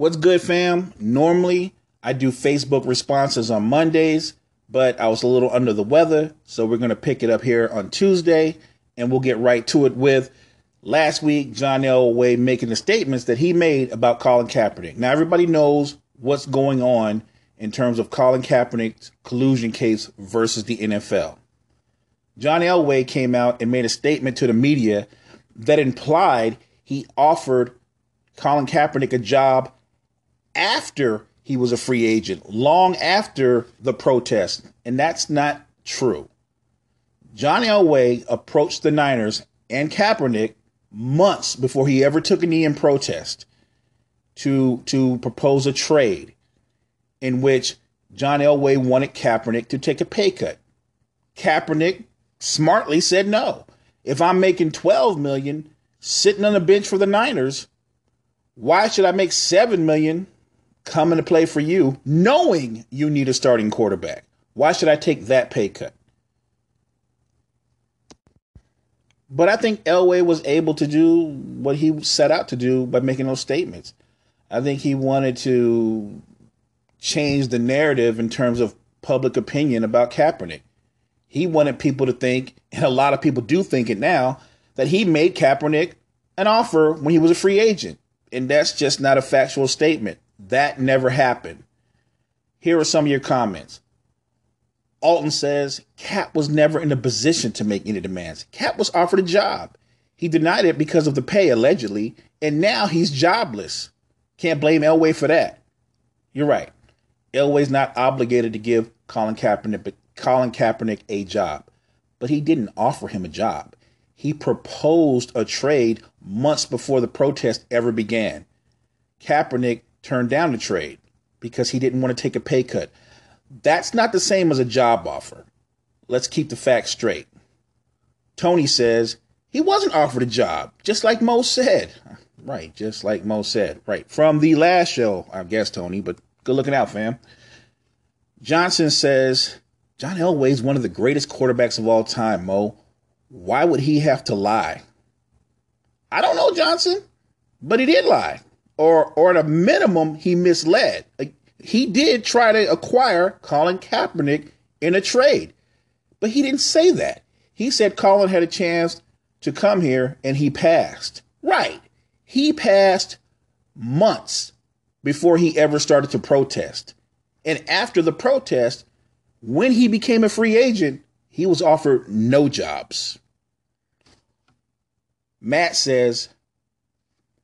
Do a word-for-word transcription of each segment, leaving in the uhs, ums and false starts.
What's good, fam? Normally, I do Facebook responses on Mondays, but I was a little under the weather, so we're going to pick it up here on Tuesday, and we'll get right to it with last week, John Elway making the statements that he made about Colin Kaepernick. Now, everybody knows what's going on in terms of Colin Kaepernick's collusion case versus the N F L. John Elway came out and made a statement to the media that implied he offered Colin Kaepernick a job after he was a free agent, long after the protest. And that's not true. John Elway approached the Niners and Kaepernick months before he ever took a knee in protest to, to propose a trade in which John Elway wanted Kaepernick to take a pay cut. Kaepernick smartly said, no, if I'm making twelve million dollars sitting on the bench for the Niners, why should I make seven million dollars coming to play for you, knowing you need a starting quarterback? Why should I take that pay cut? But I think Elway was able to do what he set out to do by making those statements. I think he wanted to change the narrative in terms of public opinion about Kaepernick. He wanted people to think, and a lot of people do think it now, that he made Kaepernick an offer when he was a free agent. And that's just not a factual statement. That never happened. Here are some of your comments. Alton says, Cap was never in a position to make any demands. Cap was offered a job. He denied it because of the pay, allegedly, and now he's jobless. Can't blame Elway for that. You're right. Elway's not obligated to give Colin Kaepernick, Colin Kaepernick a job, but he didn't offer him a job. He proposed a trade months before the protest ever began. Kaepernick turned down the trade because he didn't want to take a pay cut. That's not the same as a job offer. Let's keep the facts straight. Tony says he wasn't offered a job, just like Mo said. Right, just like Mo said. Right, from the last show, I guess, Tony, but good looking out, fam. Johnson says, John Elway is one of the greatest quarterbacks of all time, Mo. Why would he have to lie? I don't know, Johnson, but he did lie, or or at a minimum, he misled. He did try to acquire Colin Kaepernick in a trade, but he didn't say that. He said Colin had a chance to come here, and he passed. Right. He passed months before he ever started to protest. And after the protest, when he became a free agent, he was offered no jobs. Matt says,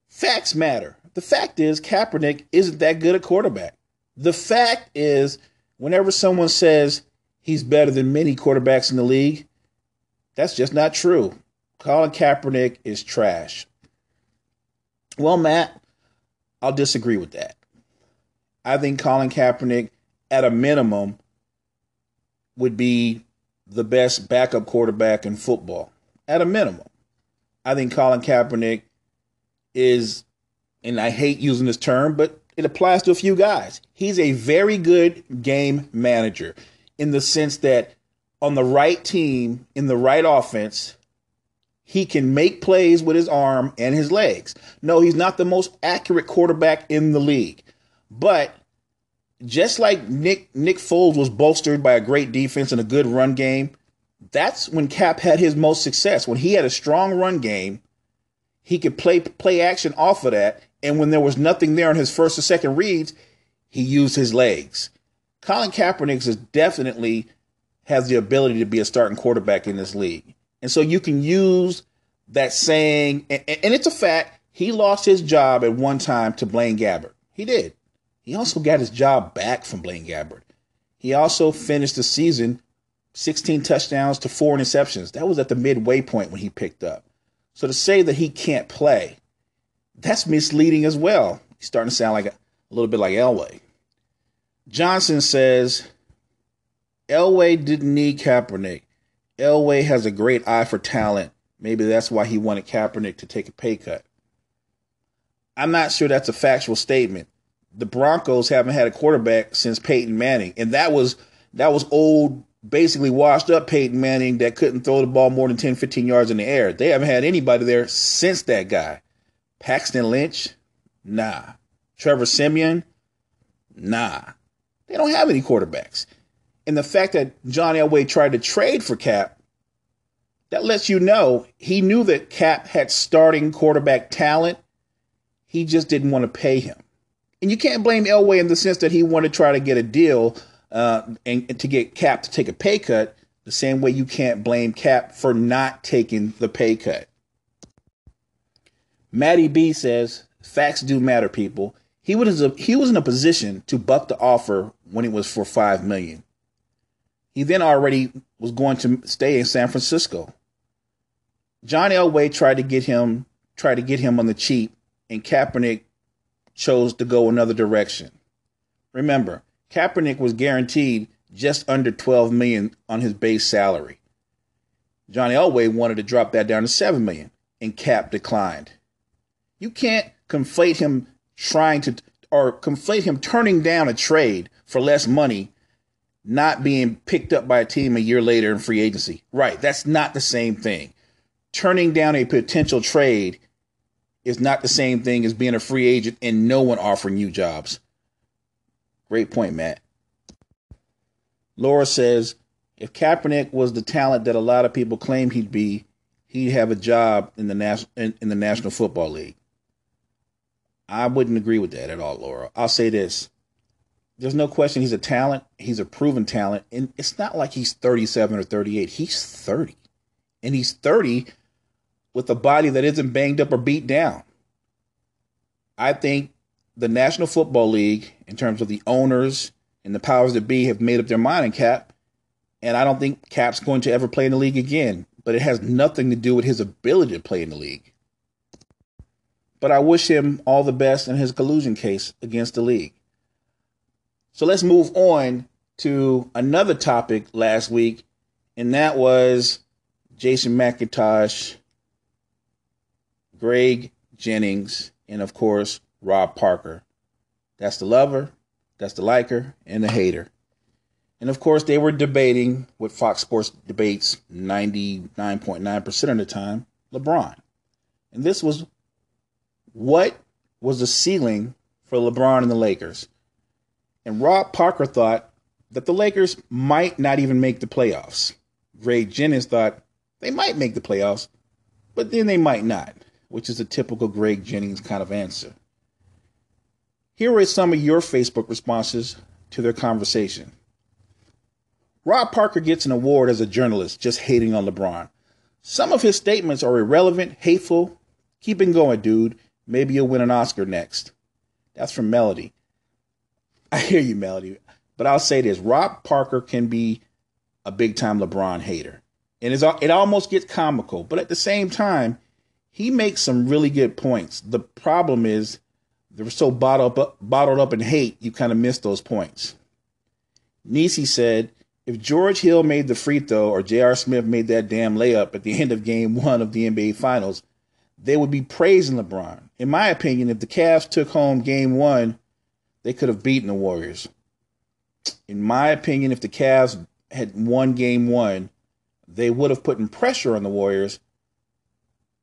facts matter. The fact is Kaepernick isn't that good a quarterback. The fact is whenever someone says he's better than many quarterbacks in the league, that's just not true. Colin Kaepernick is trash. Well, Matt, I'll disagree with that. I think Colin Kaepernick at a minimum would be the best backup quarterback in football at a minimum. I think Colin Kaepernick is, and I hate using this term, but it applies to a few guys. He's a very good game manager in the sense that on the right team, in the right offense, he can make plays with his arm and his legs. No, he's not the most accurate quarterback in the league. But just like Nick, Nick Foles was bolstered by a great defense and a good run game, that's when Cap had his most success. When he had a strong run game, he could play play action off of that. And when there was nothing there in his first or second reads, he used his legs. Colin Kaepernick is definitely has the ability to be a starting quarterback in this league. And so you can use that saying. And, and it's a fact. He lost his job at one time to Blaine Gabbert. He did. He also got his job back from Blaine Gabbert. He also finished the season sixteen touchdowns to four interceptions. That was at the midway point when he picked up. So to say that he can't play, that's misleading as well. He's starting to sound like a, a little bit like Elway. Johnson says, Elway didn't need Kaepernick. Elway has a great eye for talent. Maybe that's why he wanted Kaepernick to take a pay cut. I'm not sure that's a factual statement. The Broncos haven't had a quarterback since Peyton Manning. And that was that was old, basically washed up Peyton Manning that couldn't throw the ball more than ten, fifteen yards in the air. They haven't had anybody there since that guy. Paxton Lynch? Nah, Trevor Siemian, nah. They don't have any quarterbacks. And the fact that John Elway tried to trade for Cap, that lets you know he knew that Cap had starting quarterback talent. He just didn't want to pay him. And you can't blame Elway in the sense that he wanted to try to get a deal uh, and, and to get Cap to take a pay cut, the same way you can't blame Cap for not taking the pay cut. Maddie B says, facts do matter, people. He was, a, he was in a position to buck the offer when it was for five million dollars. He then already was going to stay in San Francisco. John Elway tried to get him, tried to get him on the cheap, and Kaepernick chose to go another direction. Remember, Kaepernick was guaranteed just under twelve million dollars on his base salary. John Elway wanted to drop that down to seven million dollars, and Cap declined. You can't conflate him trying to or conflate him turning down a trade for less money, not being picked up by a team a year later in free agency. Right. That's not the same thing. Turning down a potential trade is not the same thing as being a free agent and no one offering you jobs. Great point, Matt. Laura says, if Kaepernick was the talent that a lot of people claim he'd be, he'd have a job in the nas- in, in the National Football League. I wouldn't agree with that at all, Laura. I'll say this. There's no question he's a talent. He's a proven talent. And it's not like he's thirty-seven or thirty-eight. He's thirty. And he's thirty with a body that isn't banged up or beat down. I think the National Football League, in terms of the owners and the powers that be, have made up their mind on Cap. And I don't think Cap's going to ever play in the league again. But it has nothing to do with his ability to play in the league. But I wish him all the best in his collusion case against the league. So let's move on to another topic last week, and that was Jason McIntosh, Greg Jennings, and, of course, Rob Parker. That's the lover, that's the liker, and the hater. And, of course, they were debating what Fox Sports debates ninety-nine point nine percent of the time, LeBron. And this was, what was the ceiling for LeBron and the Lakers? And Rob Parker thought that the Lakers might not even make the playoffs. Greg Jennings thought they might make the playoffs, but then they might not, which is a typical Greg Jennings kind of answer. Here are some of your Facebook responses to their conversation. Rob Parker gets an award as a journalist just hating on LeBron. Some of his statements are irrelevant, hateful. Keep it going, dude. Maybe you'll win an Oscar next. That's from Melody. I hear you, Melody, but I'll say this. Rob Parker can be a big-time LeBron hater, and it's, it almost gets comical. But at the same time, he makes some really good points. The problem is they were so bottled up, bottled up in hate, you kind of miss those points. Nisi said, if George Hill made the free throw or J R. Smith made that damn layup at the end of game one of the N B A Finals, they would be praising LeBron. In my opinion, if the Cavs took home game one, they could have beaten the Warriors. In my opinion, if the Cavs had won game one, they would have put in pressure on the Warriors.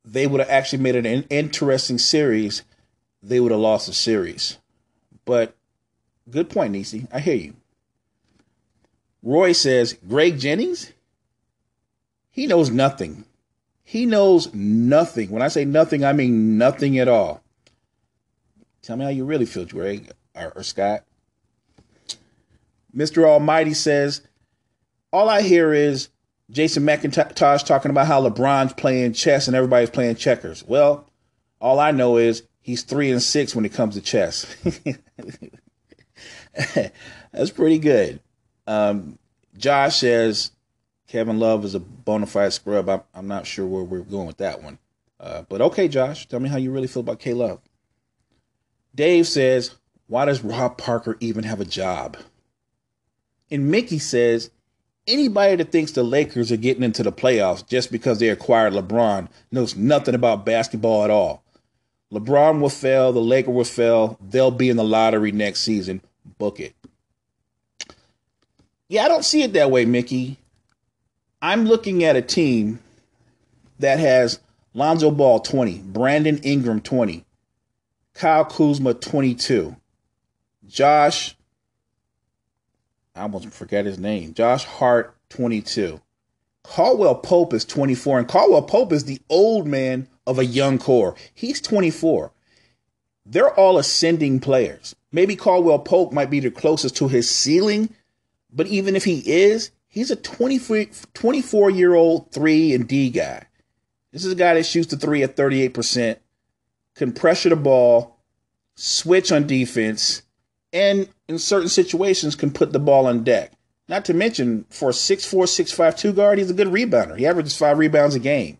They would have actually made it an interesting series. They would have lost the series. But good point, Nisi. I hear you. Roy says, Greg Jennings? He knows nothing. He knows nothing. When I say nothing, I mean nothing at all. Tell me how you really feel, Greg. Or, or Scott. Mister Almighty says, all I hear is Jason McIntosh talking about how LeBron's playing chess and everybody's playing checkers. Well, all I know is he's three and six when it comes to chess. That's pretty good. Um, Josh says Kevin Love is a bona fide scrub. I'm, I'm not sure where we're going with that one. Uh, but okay, Josh, tell me how you really feel about K-Love. Dave says, why does Rob Parker even have a job? And Mickey says, anybody that thinks the Lakers are getting into the playoffs just because they acquired LeBron knows nothing about basketball at all. LeBron will fail. The Lakers will fail. They'll be in the lottery next season. Book it. Yeah, I don't see it that way, Mickey. I'm looking at a team that has Lonzo Ball twenty, Brandon Ingram twenty, Kyle Kuzma, twenty-two. Josh, I almost forget his name. Josh Hart, twenty-two. Caldwell Pope is twenty-four, and Caldwell Pope is the old man of a young core. He's twenty-four. They're all ascending players. Maybe Caldwell Pope might be the closest to his ceiling, but even if he is, he's a twenty-four-year-old three and D guy. This is a guy that shoots the three at thirty-eight percent, can pressure the ball, switch on defense, and in certain situations can put the ball on deck. Not to mention, for a six four, six five, two guard, he's a good rebounder. He averages five rebounds a game.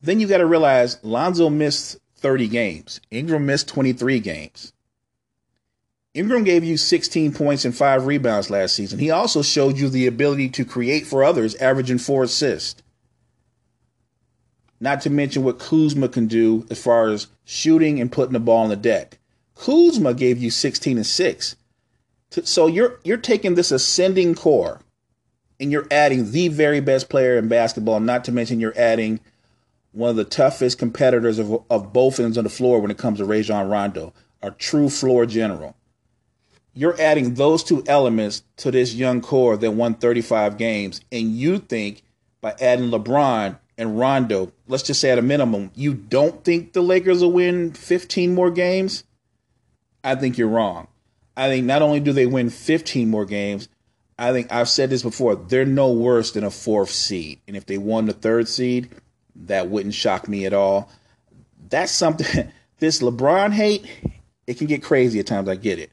Then you got to realize Lonzo missed thirty games. Ingram missed twenty-three games. Ingram gave you sixteen points and five rebounds last season. He also showed you the ability to create for others, averaging four assists. Not to mention what Kuzma can do as far as shooting and putting the ball on the deck. Kuzma gave you sixteen and six. So you're you're taking this ascending core and you're adding the very best player in basketball, not to mention you're adding one of the toughest competitors of, of both ends of the floor when it comes to Rajon Rondo, a true floor general. You're adding those two elements to this young core that won thirty-five games, and you think by adding LeBron and Rondo, let's just say at a minimum, you don't think the Lakers will win fifteen more games? I think you're wrong. I think not only do they win fifteen more games, I think I've said this before, they're no worse than a fourth seed. And if they won the third seed, that wouldn't shock me at all. That's something, this LeBron hate, it can get crazy at times, I get it.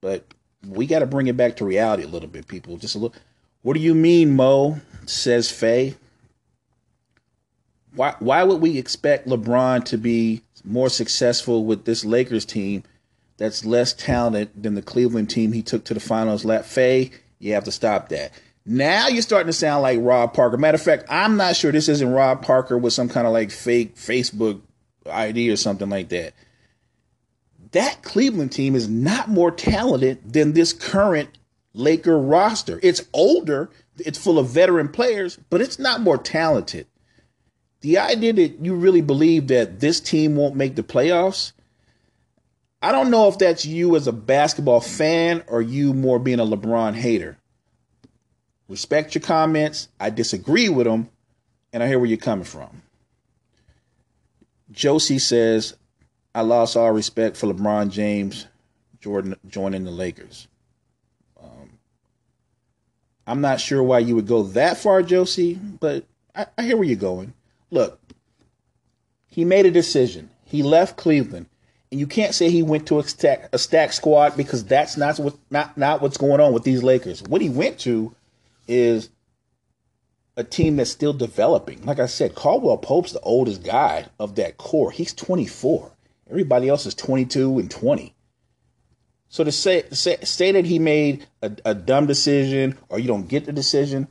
But we got to bring it back to reality a little bit, people. Just a little. What do you mean, Mo, says Faye? Why, why would we expect LeBron to be more successful with this Lakers team that's less talented than the Cleveland team he took to the finals? Lat Faye, you have to stop that. Now you're starting to sound like Rob Parker. Matter of fact, I'm not sure this isn't Rob Parker with some kind of like fake Facebook I D or something like that. That Cleveland team is not more talented than this current Laker roster. It's older, it's full of veteran players, but it's not more talented. The idea that you really believe that this team won't make the playoffs, I don't know if that's you as a basketball fan or you more being a LeBron hater. Respect your comments. I disagree with them, and I hear where you're coming from. Josie says, I lost all respect for LeBron James Jordan joining the Lakers. Um, I'm not sure why you would go that far, Josie, but I, I hear where you're going. Look, he made a decision. He left Cleveland. And you can't say he went to a stack, a stack squad because that's not, what, not, not what's going on with these Lakers. What he went to is a team that's still developing. Like I said, Caldwell Pope's the oldest guy of that core. He's twenty-four. Everybody else is twenty-two and twenty. So to say, say, say that he made a, a dumb decision or you don't get the decision,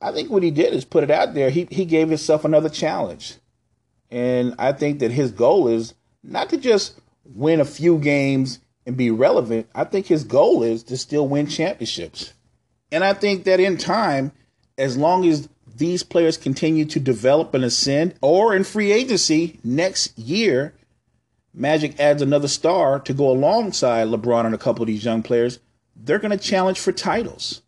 I think what he did is put it out there. He, he gave himself another challenge. And I think that his goal is not to just win a few games and be relevant. I think his goal is to still win championships. And I think that in time, as long as these players continue to develop and ascend, or in free agency next year, Magic adds another star to go alongside LeBron and a couple of these young players, they're going to challenge for titles.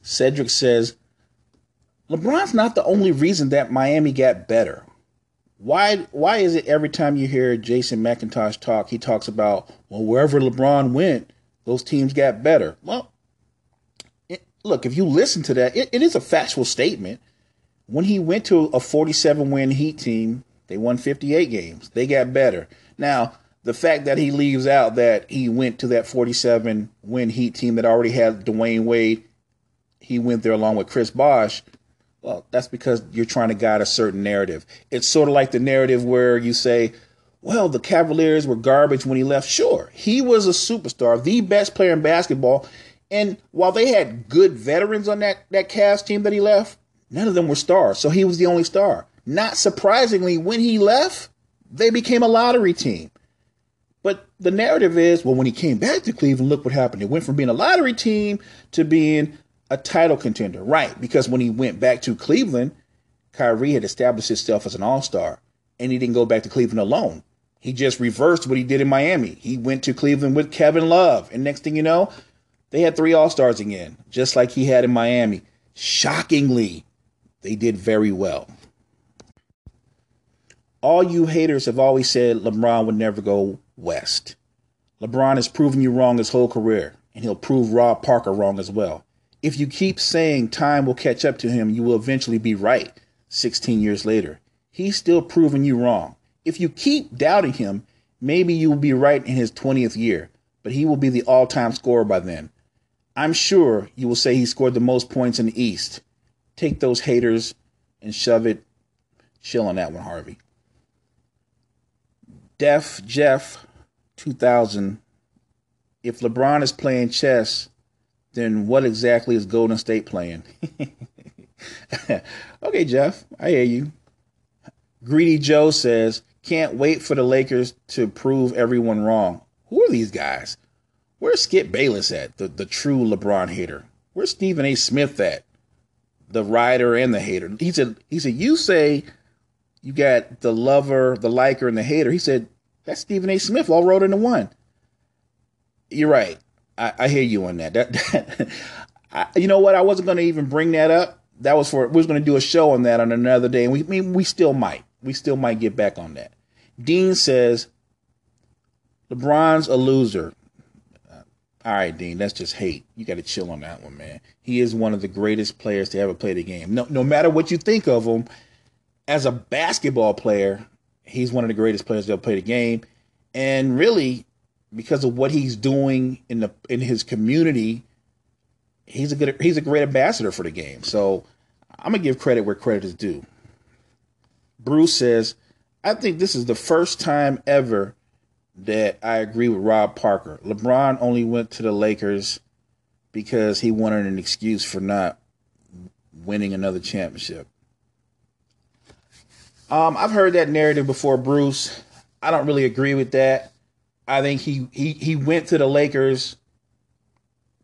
Cedric says, LeBron's not the only reason that Miami got better. Why why is it every time you hear Jason McIntosh talk, he talks about, well, wherever LeBron went, those teams got better? Well, it, look, if you listen to that, it, it is a factual statement. When he went to a forty-seven win Heat team, they won fifty-eight games. They got better. Now, the fact that he leaves out that he went to that forty-seven win Heat team that already had Dwayne Wade, he went there along with Chris Bosch. Well, that's because you're trying to guide a certain narrative. It's sort of like the narrative where you say, well, the Cavaliers were garbage when he left. Sure, he was a superstar, the best player in basketball. And while they had good veterans on that, that Cavs team that he left, none of them were stars. So he was the only star. Not surprisingly, when he left, they became a lottery team. But the narrative is, well, when he came back to Cleveland, look what happened. It went from being a lottery team to being a title contender, right? Because when he went back to Cleveland, Kyrie had established himself as an all-star. and he didn't go back to Cleveland alone. He just reversed what he did in Miami. He went to Cleveland with Kevin Love, and next thing you know, they had three All-Stars again, just like he had in Miami. Shockingly, they did very well. All you haters have always said LeBron would never go west. LeBron has proven you wrong his whole career, and he'll prove Rob Parker wrong as well. If you keep saying time will catch up to him, you will eventually be right sixteen years later. He's still proving you wrong. If you keep doubting him, maybe you will be right in his twentieth year, but he will be the all-time scorer by then. I'm sure you will say he scored the most points in the East. Take those haters and shove it. Chill on that one, Harvey. Def Jeff two thousand. If LeBron is playing chess, then what exactly is Golden State playing? Okay, Jeff, I hear you. Greedy Joe says, can't wait for the Lakers to prove everyone wrong. Who are these guys? Where's Skip Bayless at, the, the true LeBron hater? Where's Stephen A. Smith at, the rider and the hater? He said, he said, you say you got the lover, the liker, and the hater. He said, that's Stephen A. Smith all rolled into one. You're right. I, I hear you on that. that, that I, you know what? I wasn't going to even bring that up. That was for we was going to do a show on that on another day. And we we, we still might. We still might get back on that. Dean says, LeBron's a loser. Uh, all right, Dean, that's just hate. You got to chill on that one, man. He is one of the greatest players to ever play the game. No, no matter what you think of him, as a basketball player, he's one of the greatest players to ever play the game. And really, because of what he's doing in the in his community, he's a good he's a great ambassador for the game. So I'm gonna give credit where credit is due. Bruce says, I think this is the first time ever that I agree with Rob Parker. LeBron only went to the Lakers because he wanted an excuse for not winning another championship. Um, I've heard that narrative before, Bruce. I don't really agree with that. I think he, he, he went to the Lakers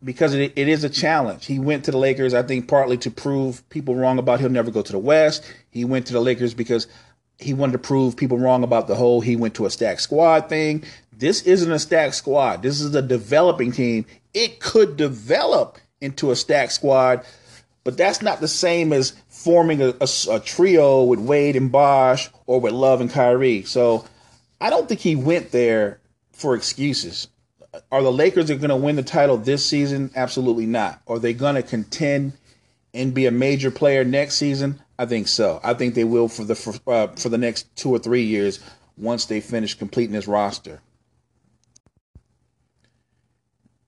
because it, it is a challenge. He went to the Lakers, I think, partly to prove people wrong about he'll never go to the West. He went to the Lakers because he wanted to prove people wrong about the whole he went to a stacked squad thing. This isn't a stacked squad. This is a developing team. It could develop into a stacked squad, but that's not the same as forming a, a, a trio with Wade and Bosch or with Love and Kyrie. So I don't think he went there for excuses. Are the Lakers going to win the title this season? Absolutely not. Are they going to contend and be a major player next season? I think so. I think they will for the for, uh, for the next two or three years once they finish completing this roster.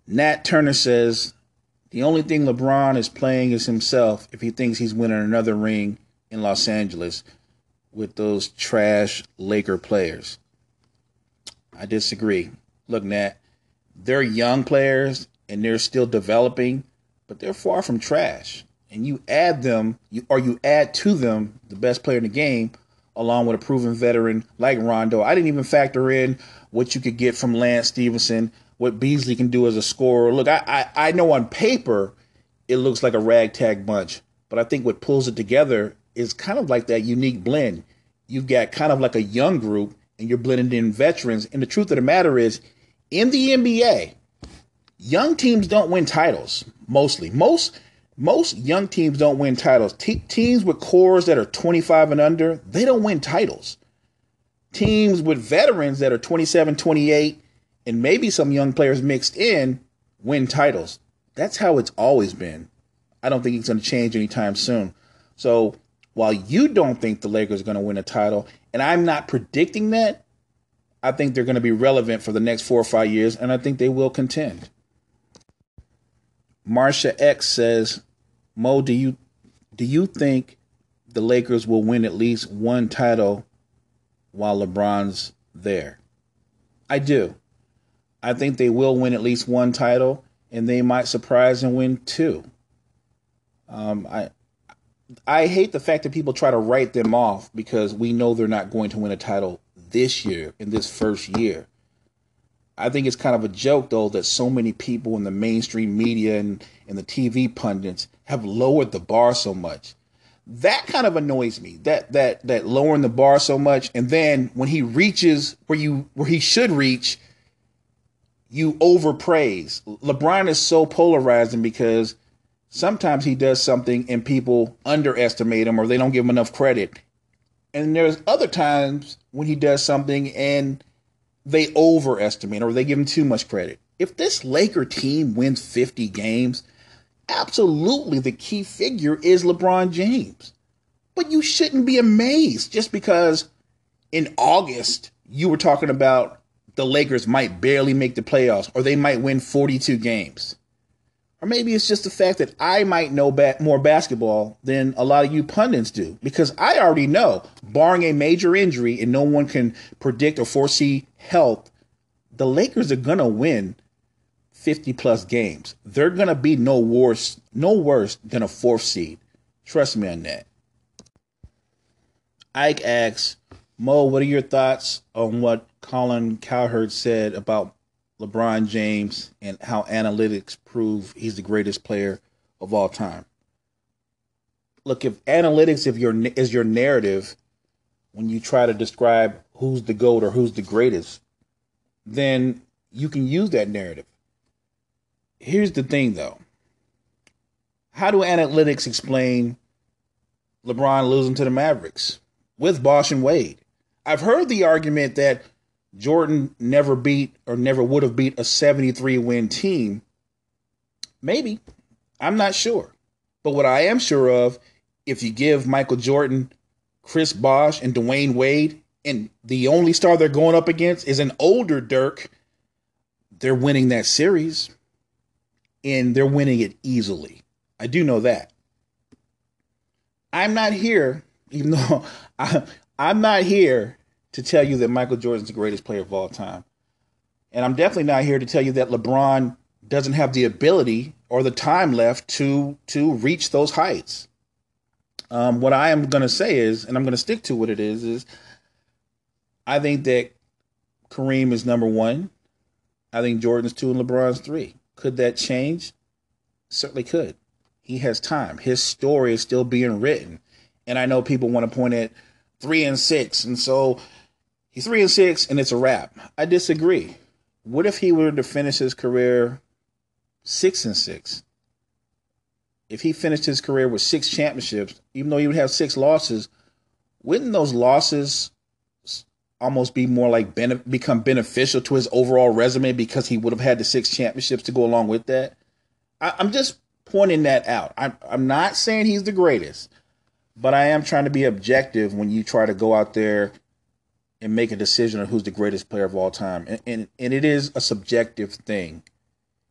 Nat Turner says, the only thing LeBron is playing is himself if he thinks he's winning another ring in Los Angeles with those trash Laker players. I disagree. Look, Nat, they're young players and they're still developing, but they're far from trash. And you add them, you, or you add to them the best player in the game, along with a proven veteran like Rondo. I didn't even factor in what you could get from Lance Stevenson, what Beasley can do as a scorer. Look, I, I, I know on paper it looks like a ragtag bunch, but I think what pulls it together is kind of like that unique blend. You've got kind of like a young group, and you're blending in veterans. And the truth of the matter is, in the N B A, young teams don't win titles, mostly. Most most young teams don't win titles. Te- teams with cores that are twenty-five and under, they don't win titles. Teams with veterans that are twenty-seven, twenty-eight, and maybe some young players mixed in, win titles. That's how it's always been. I don't think it's going to change anytime soon. So while you don't think the Lakers are going to win a title, and I'm not predicting that, I think they're going to be relevant for the next four or five years, and I think they will contend. Marsha X says, Mo, do you do you think the Lakers will win at least one title while LeBron's there? I do. I think they will win at least one title, and they might surprise and win two. Um, I. I hate the fact that people try to write them off because we know they're not going to win a title this year, in this first year. I think it's kind of a joke, though, that so many people in the mainstream media and, and the T V pundits have lowered the bar so much. that kind of annoys me, that that that lowering the bar so much. And then when he reaches where you where he should reach, you overpraise. LeBron is so polarizing because sometimes he does something and people underestimate him or they don't give him enough credit. And there's other times when he does something and they overestimate or they give him too much credit. If this Laker team wins fifty games, absolutely the key figure is LeBron James. But you shouldn't be amazed just because in August you were talking about the Lakers might barely make the playoffs or they might win forty-two games. Or maybe it's just the fact that I might know ba- more basketball than a lot of you pundits do, because I already know, barring a major injury and no one can predict or foresee health, the Lakers are going to win fifty plus games. They're going to be no worse, no worse than a fourth seed. Trust me on that. Ike asks, Mo, what are your thoughts on what Colin Cowherd said about LeBron James and how analytics prove he's the greatest player of all time? Look, if analytics if your, is your narrative when you try to describe who's the GOAT or who's the greatest, then you can use that narrative. Here's the thing, though. How do analytics explain LeBron losing to the Mavericks with Bosch and Wade? I've heard the argument that Jordan never beat or never would have beat a seventy-three win team. Maybe. I'm not sure. But what I am sure of, if you give Michael Jordan, Chris Bosch, and Dwayne Wade, and the only star they're going up against is an older Dirk, they're winning that series. And they're winning it easily. I do know that. I'm not here, even though I, I'm not here to tell you that Michael Jordan's the greatest player of all time. And I'm definitely not here to tell you that LeBron doesn't have the ability or the time left to, to reach those heights. Um, what I am going to say is, and I'm going to stick to what it is, is I think that Kareem is number one. I think Jordan's two and LeBron's three. Could that change? Certainly could. He has time. His story is still being written. And I know people want to point at three and six. And so he's three and six and it's a wrap. I disagree. What if he were to finish his career six and six? If he finished his career with six championships, even though he would have six losses, wouldn't those losses almost be more like bene- become beneficial to his overall resume because he would have had the six championships to go along with that? I, I'm just pointing that out. I'm, I'm not saying he's the greatest, but I am trying to be objective when you try to go out there and make a decision on who's the greatest player of all time. And, and, and it is a subjective thing.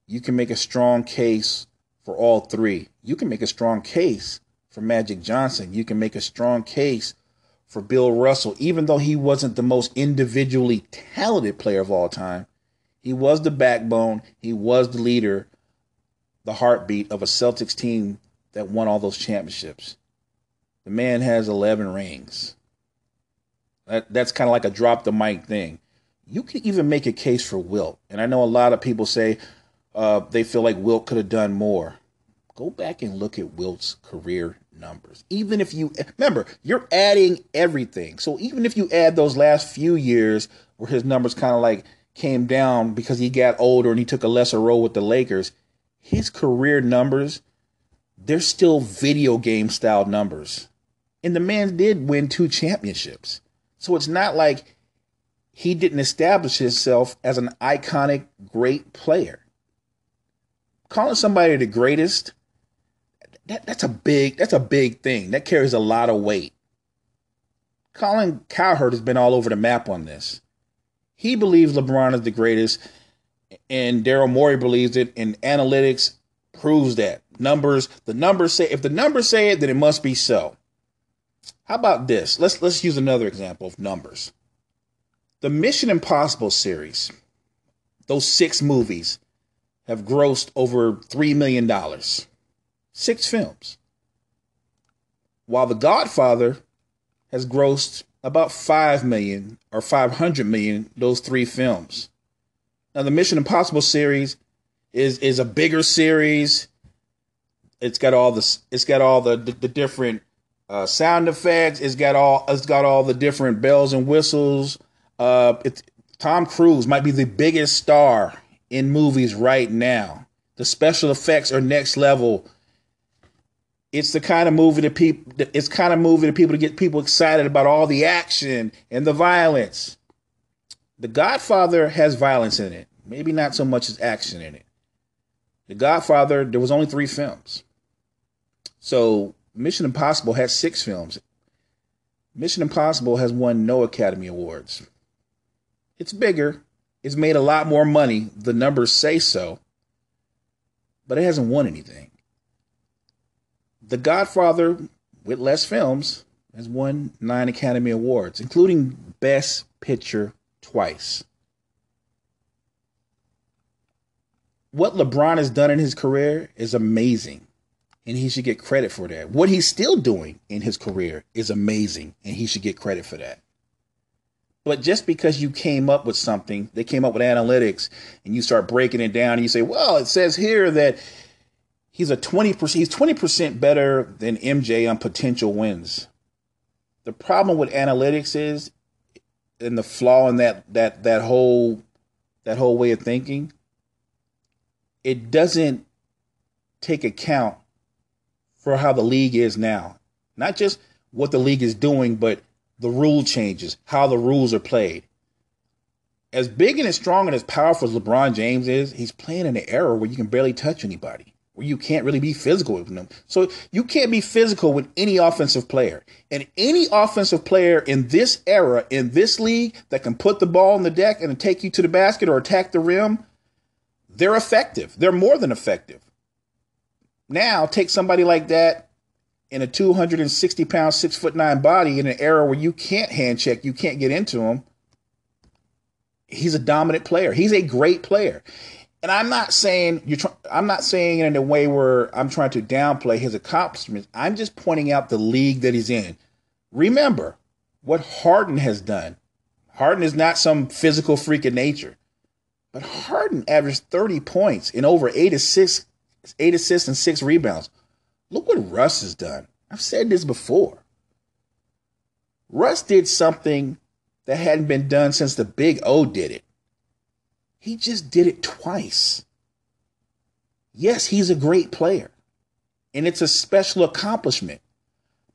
You can make a strong case for all three. You can make a strong case for Magic Johnson. You can make a strong case for Bill Russell, even though he wasn't the most individually talented player of all time. He was the backbone. He was the leader, the heartbeat of a Celtics team that won all those championships. The man has eleven rings. That, that's kind of like a drop the mic thing. You can even make a case for Wilt. And I know a lot of people say uh, they feel like Wilt could have done more. Go back and look at Wilt's career numbers. Even if you remember, you're adding everything. So even if you add those last few years where his numbers kind of like came down because he got older and he took a lesser role with the Lakers, his career numbers, they're still video game style numbers. And the man did win two championships. So it's not like he didn't establish himself as an iconic, great player. Calling somebody the greatest, That, that's a big that's a big thing. That carries a lot of weight. Colin Cowherd has been all over the map on this. He believes LeBron is the greatest, and Daryl Morey believes it, and analytics proves that. Numbers, the numbers say if the numbers say it, then it must be so. How about this? Let's let's use another example of numbers. The Mission Impossible series, those six movies, have grossed over three million dollars. Six films. While The Godfather has grossed about five million dollars or five hundred million dollars, those three films. Now, the Mission Impossible series is is a bigger series. It's got all the it's got all the the, the different uh, sound effects. It's got all it's got all the different bells and whistles. Uh, it's, Tom Cruise might be the biggest star in movies right now. The special effects are next level. It's the kind of movie that people. It's kind of movie that people to get people excited about all the action and the violence. The Godfather has violence in it. Maybe not so much as action in it. The Godfather, there was only three films. So Mission Impossible has six films. Mission Impossible has won no Academy Awards. It's bigger. It's made a lot more money. The numbers say so. But it hasn't won anything. The Godfather, with less films, has won nine Academy Awards, including Best Picture twice. What LeBron has done in his career is amazing, and he should get credit for that. What he's still doing in his career is amazing, and he should get credit for that. But just because you came up with something, they came up with analytics, and you start breaking it down, and you say, well, it says here that he's a twenty percent, he's twenty percent better than M J on potential wins. The problem with analytics is, and the flaw in that that that whole that whole way of thinking, it doesn't take account for how the league is now. Not just what the league is doing, but the rule changes, how the rules are played. As big and as strong and as powerful as LeBron James is, he's playing in an era where you can barely touch anybody, where you can't really be physical with them. So you can't be physical with any offensive player. And any offensive player in this era, in this league, that can put the ball in the deck and take you to the basket or attack the rim, they're effective. They're more than effective. Now, take somebody like that in a two hundred sixty pound, six foot nine body in an era where you can't hand check, you can't get into him. He's a dominant player. He's a great player. And I'm not saying you're. Try- I'm not saying it in a way where I'm trying to downplay his accomplishments. I'm just pointing out the league that he's in. Remember what Harden has done. Harden is not some physical freak of nature. But Harden averaged thirty points and over eight assists, eight assists and six rebounds. Look what Russ has done. I've said this before. Russ did something that hadn't been done since the Big O did it. He just did it twice. Yes, he's a great player, and it's a special accomplishment.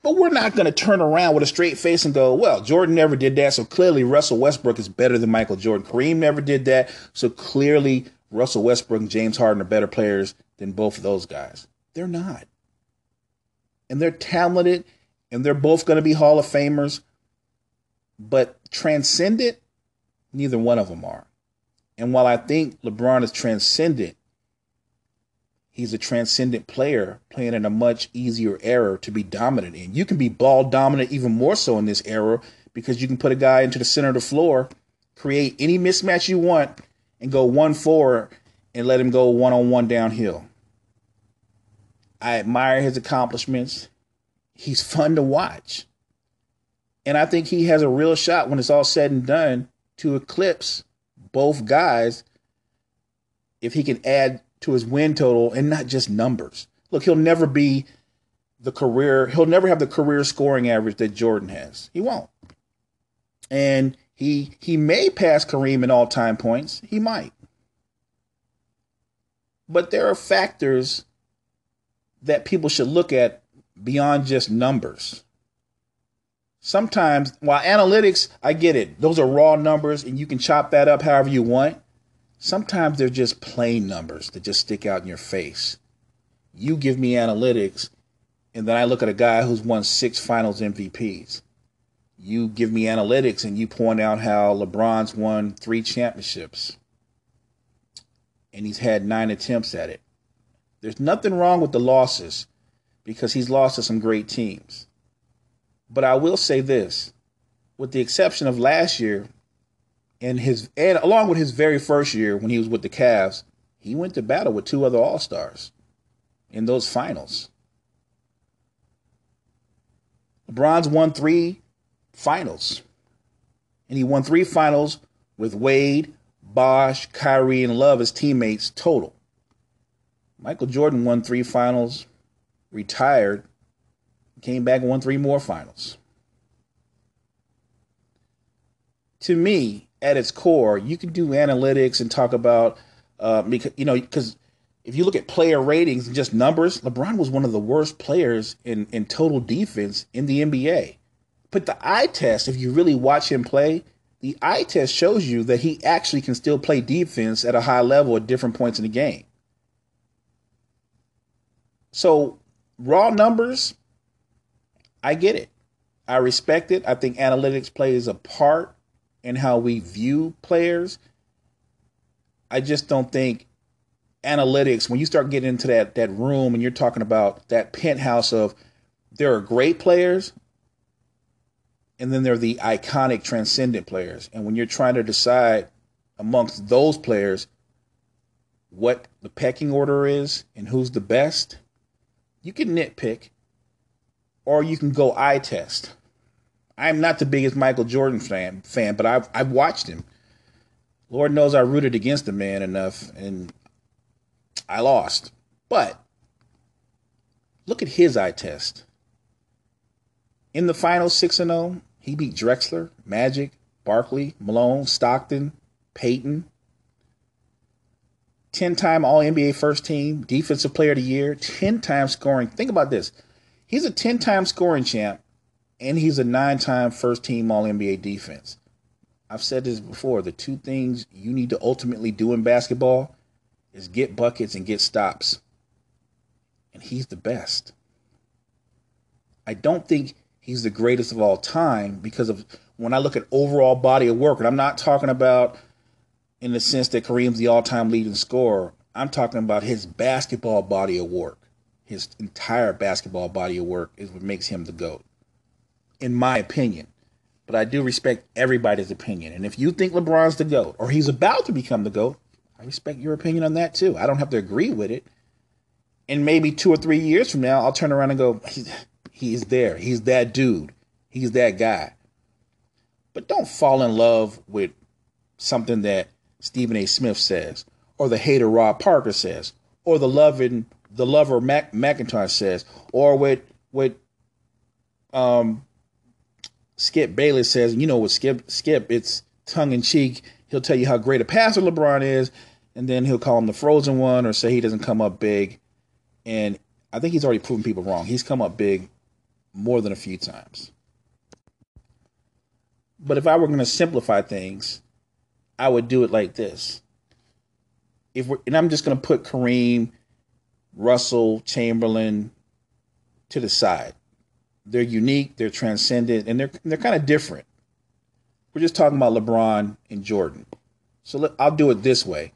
But we're not going to turn around with a straight face and go, well, Jordan never did that, so clearly Russell Westbrook is better than Michael Jordan. Kareem never did that, so clearly Russell Westbrook and James Harden are better players than both of those guys. They're not. And they're talented, and they're both going to be Hall of Famers. But transcendent, neither one of them are. And while I think LeBron is transcendent, he's a transcendent player playing in a much easier era to be dominant in. You can be ball dominant even more so in this era because you can put a guy into the center of the floor, create any mismatch you want, and go one forward and let him go one-on-one downhill. I admire his accomplishments. He's fun to watch. And I think he has a real shot when it's all said and done to eclipse both guys if he can add to his win total and not just numbers. Look, he'll never be the career. He'll never have the career scoring average that Jordan has. He won't. And he he may pass Kareem in all time points. He might. But there are factors that people should look at beyond just numbers. Sometimes, while analytics, I get it. Those are raw numbers and you can chop that up however you want. Sometimes they're just plain numbers that just stick out in your face. You give me analytics, and then I look at a guy who's won six finals M V Ps. You give me analytics, and you point out how LeBron's won three championships, and he's had nine attempts at it. There's nothing wrong with the losses because he's lost to some great teams. But I will say this, with the exception of last year, And his and along with his very first year when he was with the Cavs, he went to battle with two other All-Stars in those finals. LeBron's won three finals. And he won three finals with Wade, Bosch, Kyrie, and Love as teammates total. Michael Jordan won three finals, retired, Came back, won three more finals. To me, at its core, you can do analytics and talk about, uh, because, you know, because if you look at player ratings and just numbers, LeBron was one of the worst players in, in total defense in the N B A. But the eye test, if you really watch him play, the eye test shows you that he actually can still play defense at a high level at different points in the game. So raw numbers, I get it. I respect it. I think analytics plays a part in how we view players. I just don't think analytics, when you start getting into that, that room and you're talking about that penthouse of there are great players and then there are the iconic, transcendent players. And when you're trying to decide amongst those players what the pecking order is and who's the best, you can nitpick or you can go eye test. I'm not the biggest Michael Jordan fan, fan but I've, I've watched him. Lord knows I rooted against the man enough, and I lost. But look at his eye test. In the final six and oh, he beat Drexler, Magic, Barkley, Malone, Stockton, Peyton. ten-time All-N B A First Team, Defensive Player of the Year, ten-time scoring. Think about this. He's a ten-time scoring champ, and he's a nine-time First-Team All-N B A defense. I've said this before. The two things you need to ultimately do in basketball is get buckets and get stops. And he's the best. I don't think he's the greatest of all time because of when I look at overall body of work, and I'm not talking about in the sense that Kareem's the all-time leading scorer. I'm talking about his basketball body of work. His entire basketball body of work is what makes him the GOAT, in my opinion. But I do respect everybody's opinion. And if you think LeBron's the GOAT or he's about to become the GOAT, I respect your opinion on that too. I don't have to agree with it. And maybe two or three years from now, I'll turn around and go, he's, he's there. He's that dude. He's that guy. But don't fall in love with something that Stephen A. Smith says, or the hater Rob Parker says, or the loving the lover Mac, McIntosh says, or what what um, Skip Bayless says. You know what Skip Skip? It's tongue in cheek. He'll tell you how great a passer LeBron is, and then he'll call him the frozen one, or say he doesn't come up big. And I think he's already proven people wrong. He's come up big more than a few times. But if I were going to simplify things, I would do it like this. If we're, and I'm just going to put Kareem, Russell, Chamberlain to the side. They're unique, they're transcendent, and they're they're kind of different. We're just talking about LeBron and Jordan. So let, I'll do it this way.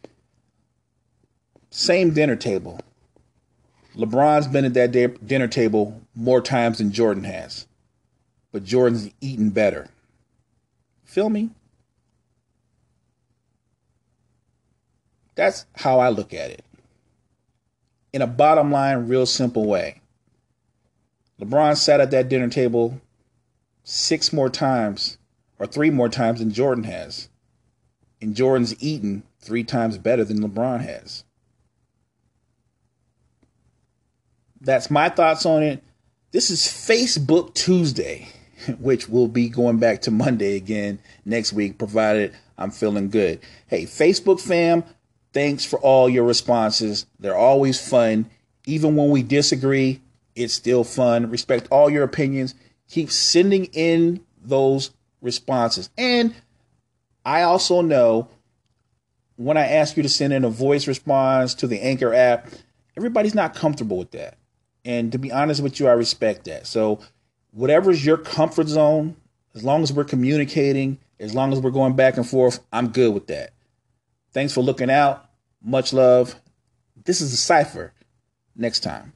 Same dinner table. LeBron's been at that da- dinner table more times than Jordan has. But Jordan's eaten better. Feel me? That's how I look at it. In a bottom line, real simple way. LeBron sat at that dinner table six more times or three more times than Jordan has. And Jordan's eaten three times better than LeBron has. That's my thoughts on it. This is Facebook Tuesday, which will be going back to Monday again next week, provided I'm feeling good. Hey, Facebook fam, thanks for all your responses. They're always fun. Even when we disagree, it's still fun. Respect all your opinions. Keep sending in those responses. And I also know when I ask you to send in a voice response to the Anchor app, everybody's not comfortable with that. And to be honest with you, I respect that. So whatever's your comfort zone, as long as we're communicating, as long as we're going back and forth, I'm good with that. Thanks for looking out. Much love. This is the Cypher. Next time.